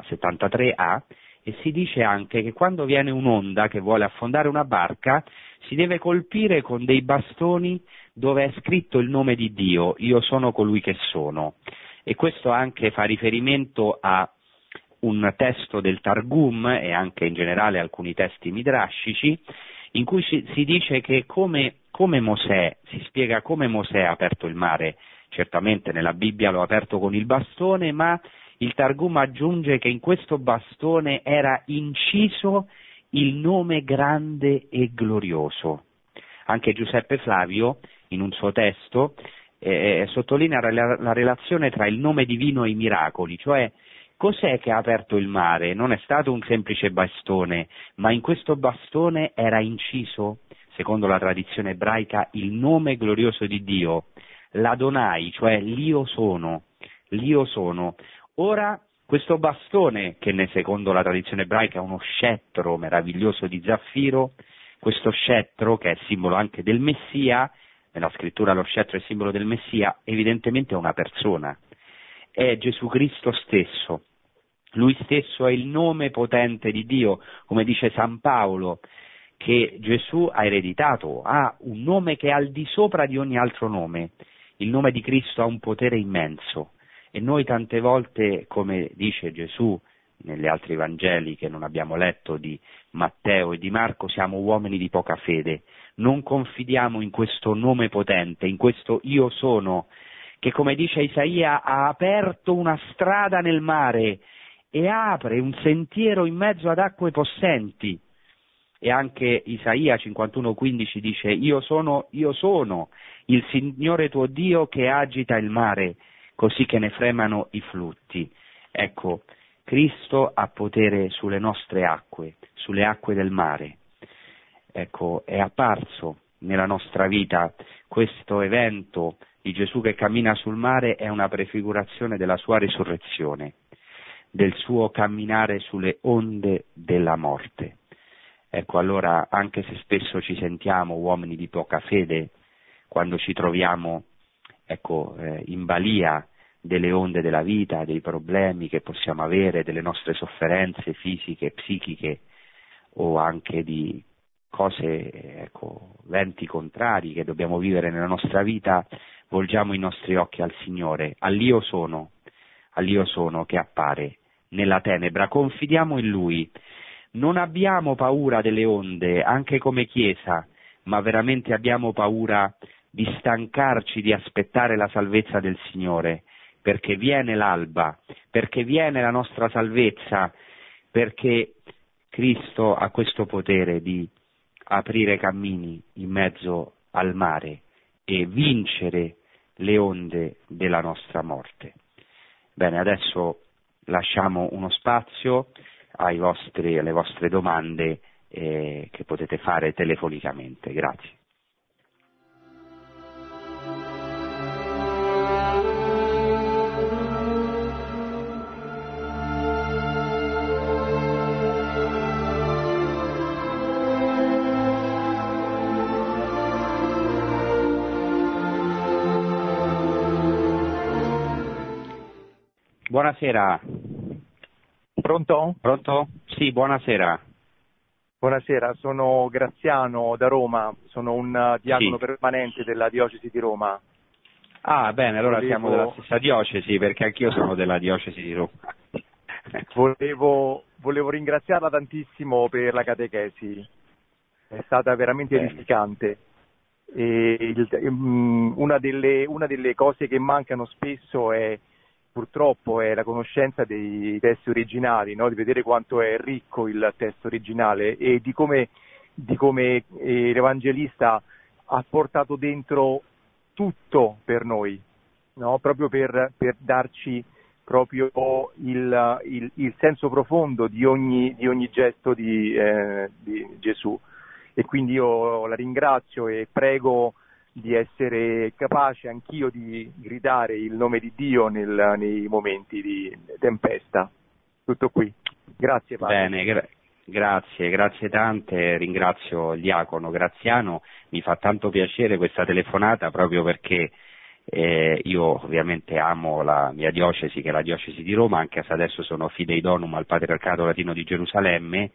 settantatré A, e si dice anche che quando viene un'onda che vuole affondare una barca si deve colpire con dei bastoni dove è scritto il nome di Dio, io sono colui che sono. E questo anche fa riferimento a un testo del Targum e anche in generale alcuni testi midrashici, in cui si, si dice che come, come Mosè, si spiega come Mosè ha aperto il mare, certamente nella Bibbia lo ha aperto con il bastone, ma il Targum aggiunge che in questo bastone era inciso il nome grande e glorioso. Anche Giuseppe Flavio, in un suo testo, eh, sottolinea la, la relazione tra il nome divino e i miracoli, cioè cos'è che ha aperto il mare? Non è stato un semplice bastone, ma in questo bastone era inciso, secondo la tradizione ebraica, il nome glorioso di Dio, l'Adonai, cioè l'Io sono, l'Io sono. Ora questo bastone, che ne, secondo la tradizione ebraica è uno scettro meraviglioso di zaffiro, questo scettro, che è simbolo anche del Messia, nella scrittura lo scettro è simbolo del Messia, evidentemente è una persona, è Gesù Cristo stesso, Lui stesso è il nome potente di Dio, come dice San Paolo, che Gesù ha ereditato, ha un nome che è al di sopra di ogni altro nome, il nome di Cristo ha un potere immenso e noi tante volte, come dice Gesù, negli altri Vangeli che non abbiamo letto di Matteo e di Marco, siamo uomini di poca fede, non confidiamo in questo nome potente, in questo Io sono, che come dice Isaia ha aperto una strada nel mare e apre un sentiero in mezzo ad acque possenti. E anche Isaia cinquantuno quindici dice: Io sono, io sono, il Signore tuo Dio che agita il mare, così che ne fremano i flutti. Ecco, Cristo ha potere sulle nostre acque, sulle acque del mare. Ecco, è apparso nella nostra vita questo evento di Gesù che cammina sul mare, è una prefigurazione della sua risurrezione, del suo camminare sulle onde della morte. Ecco, allora, anche se spesso ci sentiamo uomini di poca fede, quando ci troviamo, ecco, eh, in balia delle onde della vita, dei problemi che possiamo avere, delle nostre sofferenze fisiche, psichiche o anche di cose, ecco, venti contrari che dobbiamo vivere nella nostra vita, volgiamo i nostri occhi al Signore, all'Io sono, all'Io sono che appare nella tenebra, confidiamo in Lui, non abbiamo paura delle onde, anche come Chiesa, ma veramente abbiamo paura di stancarci di aspettare la salvezza del Signore, perché viene l'alba, perché viene la nostra salvezza, perché Cristo ha questo potere di aprire cammini in mezzo al mare e vincere le onde della nostra morte. Bene, adesso lasciamo uno spazio ai vostri, alle vostre domande eh, che potete fare telefonicamente. Grazie. Buonasera. Pronto? Pronto? Sì, buonasera. Buonasera, sono Graziano da Roma, sono un diacono sì. permanente della diocesi di Roma. Ah, bene, allora Volevo... siamo della stessa diocesi, perché anch'io sono della diocesi di Roma. Volevo, volevo ringraziarla tantissimo per la catechesi, è stata veramente bene. Edificante. E il, um, una, delle, una delle cose che mancano spesso è purtroppo è la conoscenza dei testi originali, no? Di vedere quanto è ricco il testo originale e di come, di come eh, l'Evangelista ha portato dentro tutto per noi, no? Proprio per, per darci proprio il, il, il senso profondo di ogni, di ogni gesto di, eh, di Gesù. E quindi io la ringrazio e prego di essere capace anch'io di gridare il nome di Dio nel, nei momenti di tempesta. Tutto qui. Grazie padre. Bene, gra- grazie, grazie tante. Ringrazio il diacono Graziano. Mi fa tanto piacere questa telefonata proprio perché eh, io ovviamente amo la mia diocesi, che è la diocesi di Roma, anche se adesso sono fidei donum al Patriarcato Latino di Gerusalemme,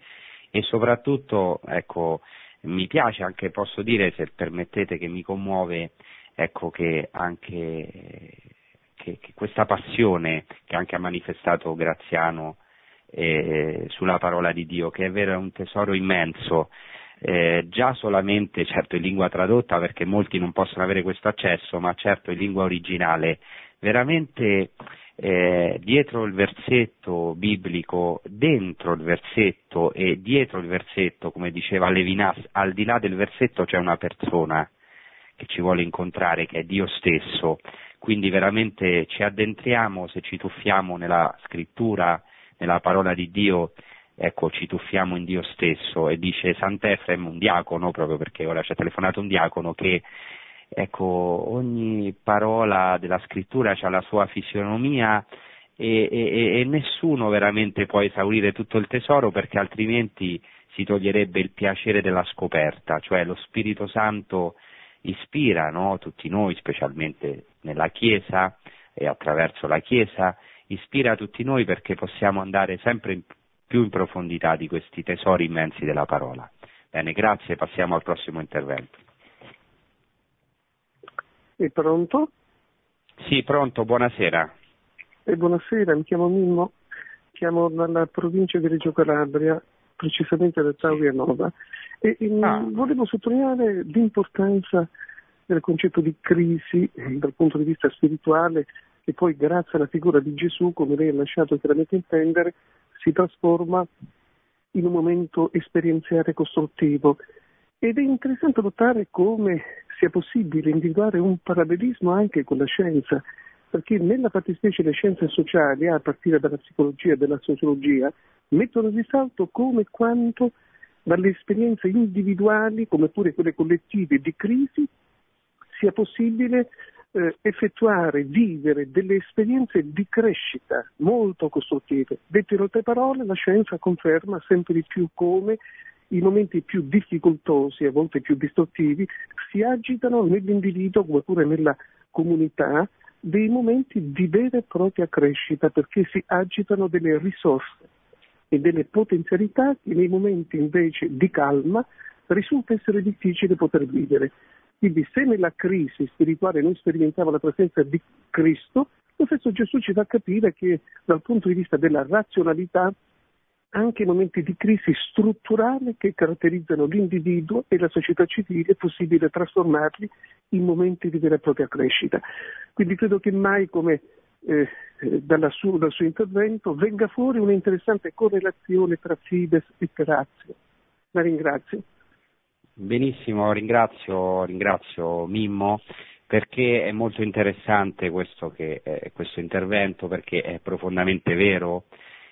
e soprattutto, ecco, mi piace anche, posso dire, se permettete, che mi commuove, ecco, che anche che, che questa passione che anche ha manifestato Graziano eh, sulla parola di Dio, che è vero è un tesoro immenso, eh, già solamente, certo in lingua tradotta perché molti non possono avere questo accesso, ma certo in lingua originale, veramente eh, dietro il versetto biblico, dentro il versetto e dietro il versetto, come diceva Levinas, al di là del versetto c'è una persona che ci vuole incontrare, che è Dio stesso. Quindi veramente ci addentriamo, se ci tuffiamo nella scrittura, nella parola di Dio, ecco, ci tuffiamo in Dio stesso. E dice Sant'Efrem, un diacono, proprio perché ora ci ha telefonato un diacono, che ecco, ogni parola della scrittura ha la sua fisionomia e, e, e nessuno veramente può esaurire tutto il tesoro, perché altrimenti si toglierebbe il piacere della scoperta, cioè lo Spirito Santo ispira, no? Tutti noi, specialmente nella Chiesa e attraverso la Chiesa, ispira tutti noi perché possiamo andare sempre in, più in profondità di questi tesori immensi della parola. Bene, grazie, passiamo al prossimo intervento. È pronto? Sì, pronto, buonasera. Eh, buonasera, mi chiamo Mimmo, chiamo dalla provincia di Reggio Calabria, precisamente da Tauria Nova, e, e ah. volevo sottolineare l'importanza del concetto di crisi dal punto di vista spirituale, che poi grazie alla figura di Gesù, come lei ha lasciato chiaramente intendere, si trasforma in un momento esperienziale e costruttivo. Ed è interessante notare come sia possibile individuare un parallelismo anche con la scienza, perché nella fattispecie le scienze sociali, a partire dalla psicologia e dalla sociologia, mettono in risalto come e quanto dalle esperienze individuali, come pure quelle collettive di crisi, sia possibile eh, effettuare, vivere delle esperienze di crescita molto costruttive. Detto in altre parole, la scienza conferma sempre di più come i momenti più difficoltosi, a volte più distruttivi, si agitano nell'individuo, come pure nella comunità, dei momenti di vera e propria crescita, perché si agitano delle risorse e delle potenzialità che nei momenti invece di calma risulta essere difficile poter vivere. Quindi se nella crisi spirituale noi sperimentiamo la presenza di Cristo, lo stesso Gesù ci fa capire che dal punto di vista della razionalità anche i momenti di crisi strutturale che caratterizzano l'individuo e la società civile, è possibile trasformarli in momenti di vera e propria crescita. Quindi credo che mai come eh, dalla su, dal suo intervento venga fuori un'interessante correlazione tra fides e terazio. La ringrazio. Benissimo, ringrazio, ringrazio Mimmo, perché è molto interessante questo, che, eh, questo intervento, perché è profondamente vero,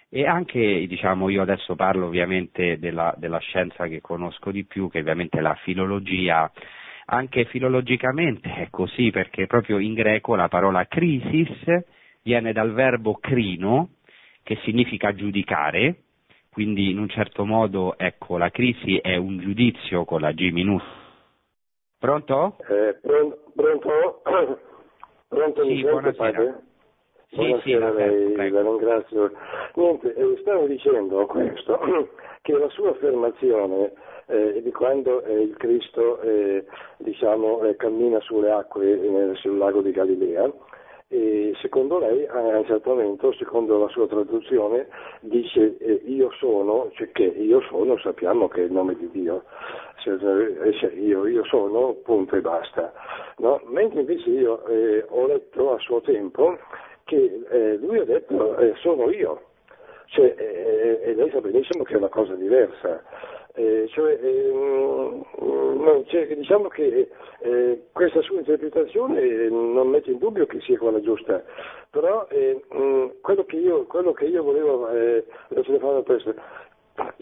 e anche, diciamo, io adesso parlo ovviamente della, della scienza che conosco di più, che ovviamente è la filologia. Anche filologicamente è così, perché proprio in greco la parola crisis viene dal verbo crino, che significa giudicare, quindi in un certo modo, ecco, la crisi è un giudizio con la G minuscola. Pronto? Eh, pronto? Pronto? Sì, buonasera. Sì, buonasera, sì, lei, prego. La ringrazio. Niente, eh, stavo dicendo questo, che la sua affermazione eh, di quando eh, il Cristo eh, diciamo, eh, cammina sulle acque eh, sul lago di Galilea, e secondo lei, a un certo momento, secondo la sua traduzione, dice eh, io sono, cioè che io sono, sappiamo che è il nome di Dio, cioè, cioè, io, io sono, punto e basta. No? Mentre invece io eh, ho letto a suo tempo che eh, lui ha detto eh, sono io, cioè, eh, e lei sa benissimo che è una cosa diversa. Eh, cioè, eh, no, cioè, diciamo che eh, questa sua interpretazione eh, non mette in dubbio che sia quella giusta, però eh, mh, quello che io quello che io volevo eh, telefonare questo,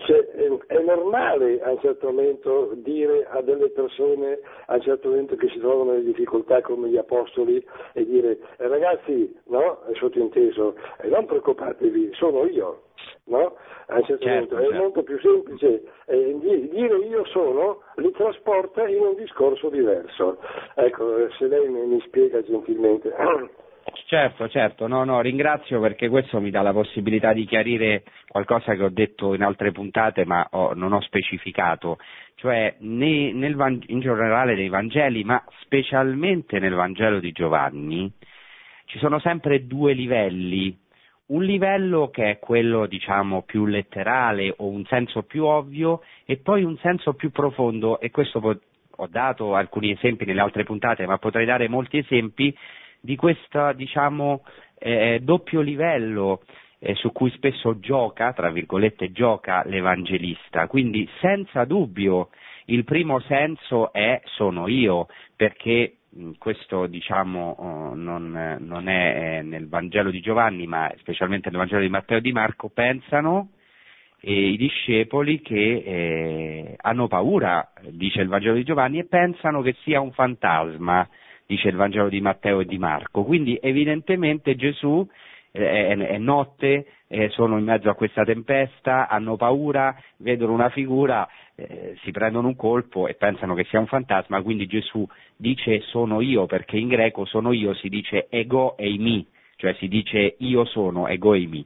cioè, eh, è normale a un certo momento dire a delle persone a un certo momento che si trovano in difficoltà come gli apostoli e dire eh, ragazzi, no, è sottinteso, eh, non preoccupatevi, sono io. No? A un certo certo, punto. Certo. È molto più semplice eh, dire io sono, li trasporta in un discorso diverso. Ecco, se lei mi spiega gentilmente. Certo, certo, no, no, ringrazio, perché questo mi dà la possibilità di chiarire qualcosa che ho detto in altre puntate ma ho, non ho specificato, cioè nei, nel, in generale nei Vangeli, ma specialmente nel Vangelo di Giovanni, ci sono sempre due livelli. Un livello che è quello, diciamo, più letterale o un senso più ovvio, e poi un senso più profondo, e questo pot- ho dato alcuni esempi nelle altre puntate, ma potrei dare molti esempi di questo, diciamo, eh, doppio livello eh, su cui spesso gioca, tra virgolette, gioca l'evangelista. Quindi senza dubbio il primo senso è sono io, perché questo, diciamo, non, non è nel Vangelo di Giovanni, ma specialmente nel Vangelo di Matteo e di Marco, pensano eh, i discepoli che eh, hanno paura, dice il Vangelo di Giovanni, e pensano che sia un fantasma, dice il Vangelo di Matteo e di Marco. Quindi evidentemente Gesù eh, è, è notte, eh, sono in mezzo a questa tempesta, hanno paura, vedono una figura, Eh, si prendono un colpo e pensano che sia un fantasma, quindi Gesù dice sono io, perché in greco sono io si dice ego eimi, cioè si dice io sono, ego eimi.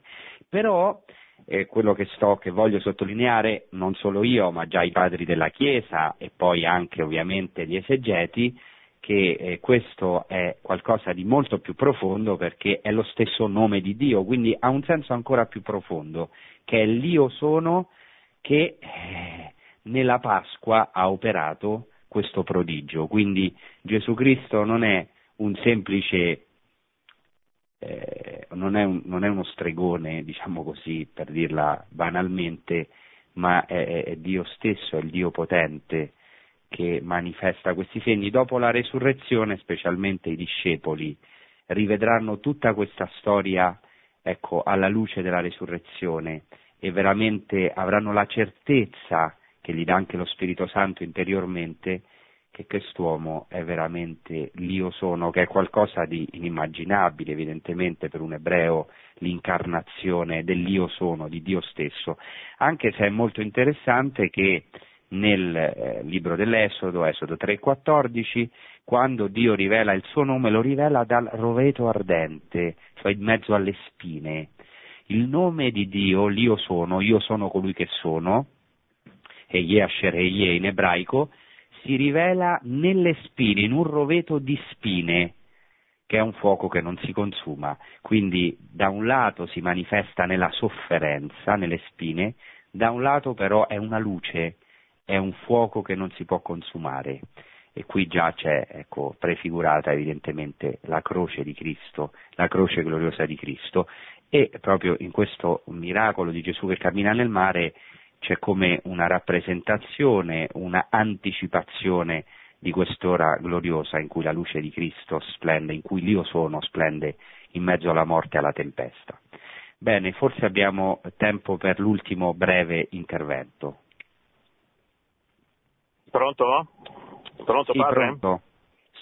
Però eh, quello che sto che voglio sottolineare, non solo io ma già i padri della Chiesa e poi anche ovviamente gli esegeti, che eh, questo è qualcosa di molto più profondo, perché è lo stesso nome di Dio, quindi ha un senso ancora più profondo, che è l'io sono che eh, nella Pasqua ha operato questo prodigio. Quindi Gesù Cristo non è un semplice, eh, non, è un, non è uno stregone, diciamo così, per dirla banalmente, ma è, è Dio stesso, è il Dio potente che manifesta questi segni. Dopo la resurrezione, specialmente i discepoli rivedranno tutta questa storia, ecco, alla luce della resurrezione, e veramente avranno la certezza, che gli dà anche lo Spirito Santo interiormente, che quest'uomo è veramente l'Io sono, che è qualcosa di inimmaginabile evidentemente per un ebreo, l'incarnazione dell'Io sono, di Dio stesso, anche se è molto interessante che nel eh, libro dell'Esodo, Esodo tre quattordici, quando Dio rivela il suo nome, lo rivela dal roveto ardente, cioè in mezzo alle spine. Il nome di Dio, l'Io sono, io sono colui che sono, e Yesher e Ye in ebraico, si rivela nelle spine, in un roveto di spine, che è un fuoco che non si consuma, quindi da un lato si manifesta nella sofferenza, nelle spine, da un lato però è una luce, è un fuoco che non si può consumare, e qui già c'è, ecco, prefigurata evidentemente la croce di Cristo, la croce gloriosa di Cristo, e proprio in questo miracolo di Gesù che cammina nel mare c'è come una rappresentazione, una anticipazione di quest'ora gloriosa in cui la luce di Cristo splende, in cui l'Io sono splende in mezzo alla morte e alla tempesta. Bene, forse abbiamo tempo per l'ultimo breve intervento. Pronto? Pronto, sì, padre? Pronto.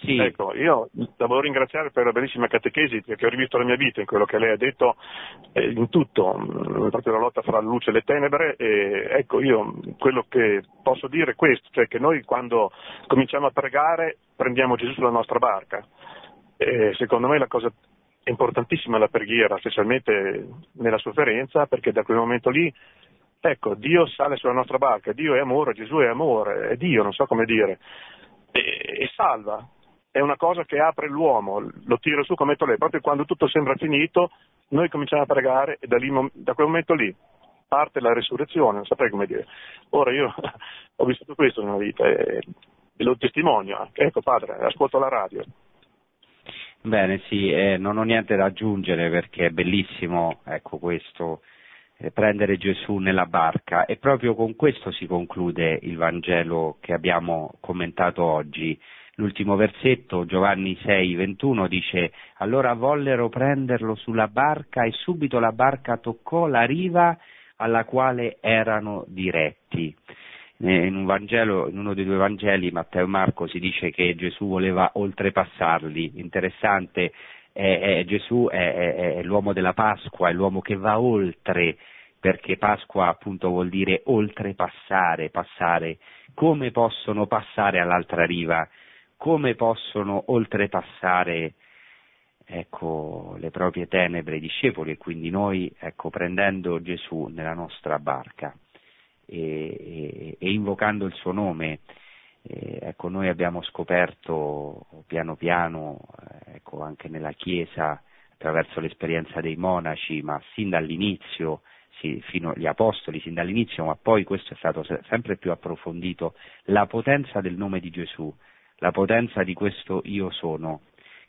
Sì. Ecco, io la volevo ringraziare per la bellissima catechesi, perché ho rivisto la mia vita in quello che lei ha detto, eh, in tutto, proprio la lotta fra la luce e le tenebre, e ecco, io quello che posso dire è questo, cioè che noi quando cominciamo a pregare prendiamo Gesù sulla nostra barca, e secondo me la cosa è importantissima la preghiera, specialmente nella sofferenza, perché da quel momento lì, ecco, Dio sale sulla nostra barca, Dio è amore, Gesù è amore, è Dio, non so come dire, e, e salva. È una cosa che apre l'uomo, lo tira su come detto lei, proprio quando tutto sembra finito noi cominciamo a pregare e da, lì, da quel momento lì parte la resurrezione, non saprei come dire. Ora io ho vissuto questo nella vita e, e lo testimonio anche. Ecco padre, ascolto la radio. Bene, sì, eh, non ho niente da aggiungere perché è bellissimo, ecco questo, eh, prendere Gesù nella barca, e proprio con questo si conclude il Vangelo che abbiamo commentato oggi. L'ultimo versetto, Giovanni sei ventuno, dice: «Allora vollero prenderlo sulla barca e subito la barca toccò la riva alla quale erano diretti». In un Vangelo, in uno dei due Vangeli, Matteo e Marco, si dice che Gesù voleva oltrepassarli. Interessante, eh, eh, Gesù è, è, è l'uomo della Pasqua, è l'uomo che va oltre, perché Pasqua appunto vuol dire oltrepassare, passare. Come possono passare all'altra riva? Come possono oltrepassare, ecco, le proprie tenebre i discepoli, e quindi noi, ecco, prendendo Gesù nella nostra barca e, e, e invocando il suo nome, eh, ecco, noi abbiamo scoperto piano piano, ecco, anche nella Chiesa, attraverso l'esperienza dei monaci, ma sin dall'inizio, sì, fino agli apostoli, sin dall'inizio, ma poi questo è stato sempre più approfondito, la potenza del nome di Gesù. La potenza di questo Io sono,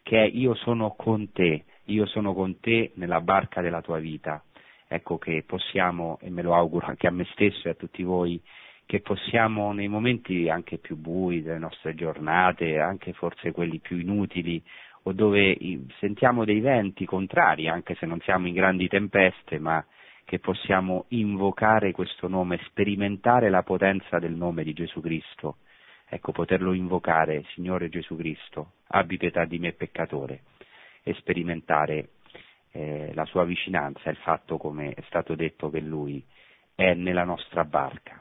che è Io sono con te, Io sono con te nella barca della tua vita. Ecco che possiamo, e me lo auguro anche a me stesso e a tutti voi, che possiamo nei momenti anche più bui delle nostre giornate, anche forse quelli più inutili, o dove sentiamo dei venti contrari, anche se non siamo in grandi tempeste, ma che possiamo invocare questo nome, sperimentare la potenza del nome di Gesù Cristo. Ecco, poterlo invocare, Signore Gesù Cristo, abbi pietà di me peccatore, e sperimentare eh, la sua vicinanza, il fatto, come è stato detto, che Lui è nella nostra barca.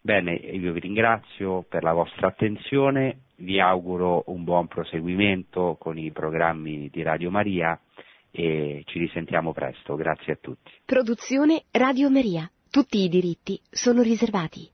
Bene, io vi ringrazio per la vostra attenzione, vi auguro un buon proseguimento con i programmi di Radio Maria e ci risentiamo presto. Grazie a tutti. Produzione Radio Maria. Tutti i diritti sono riservati.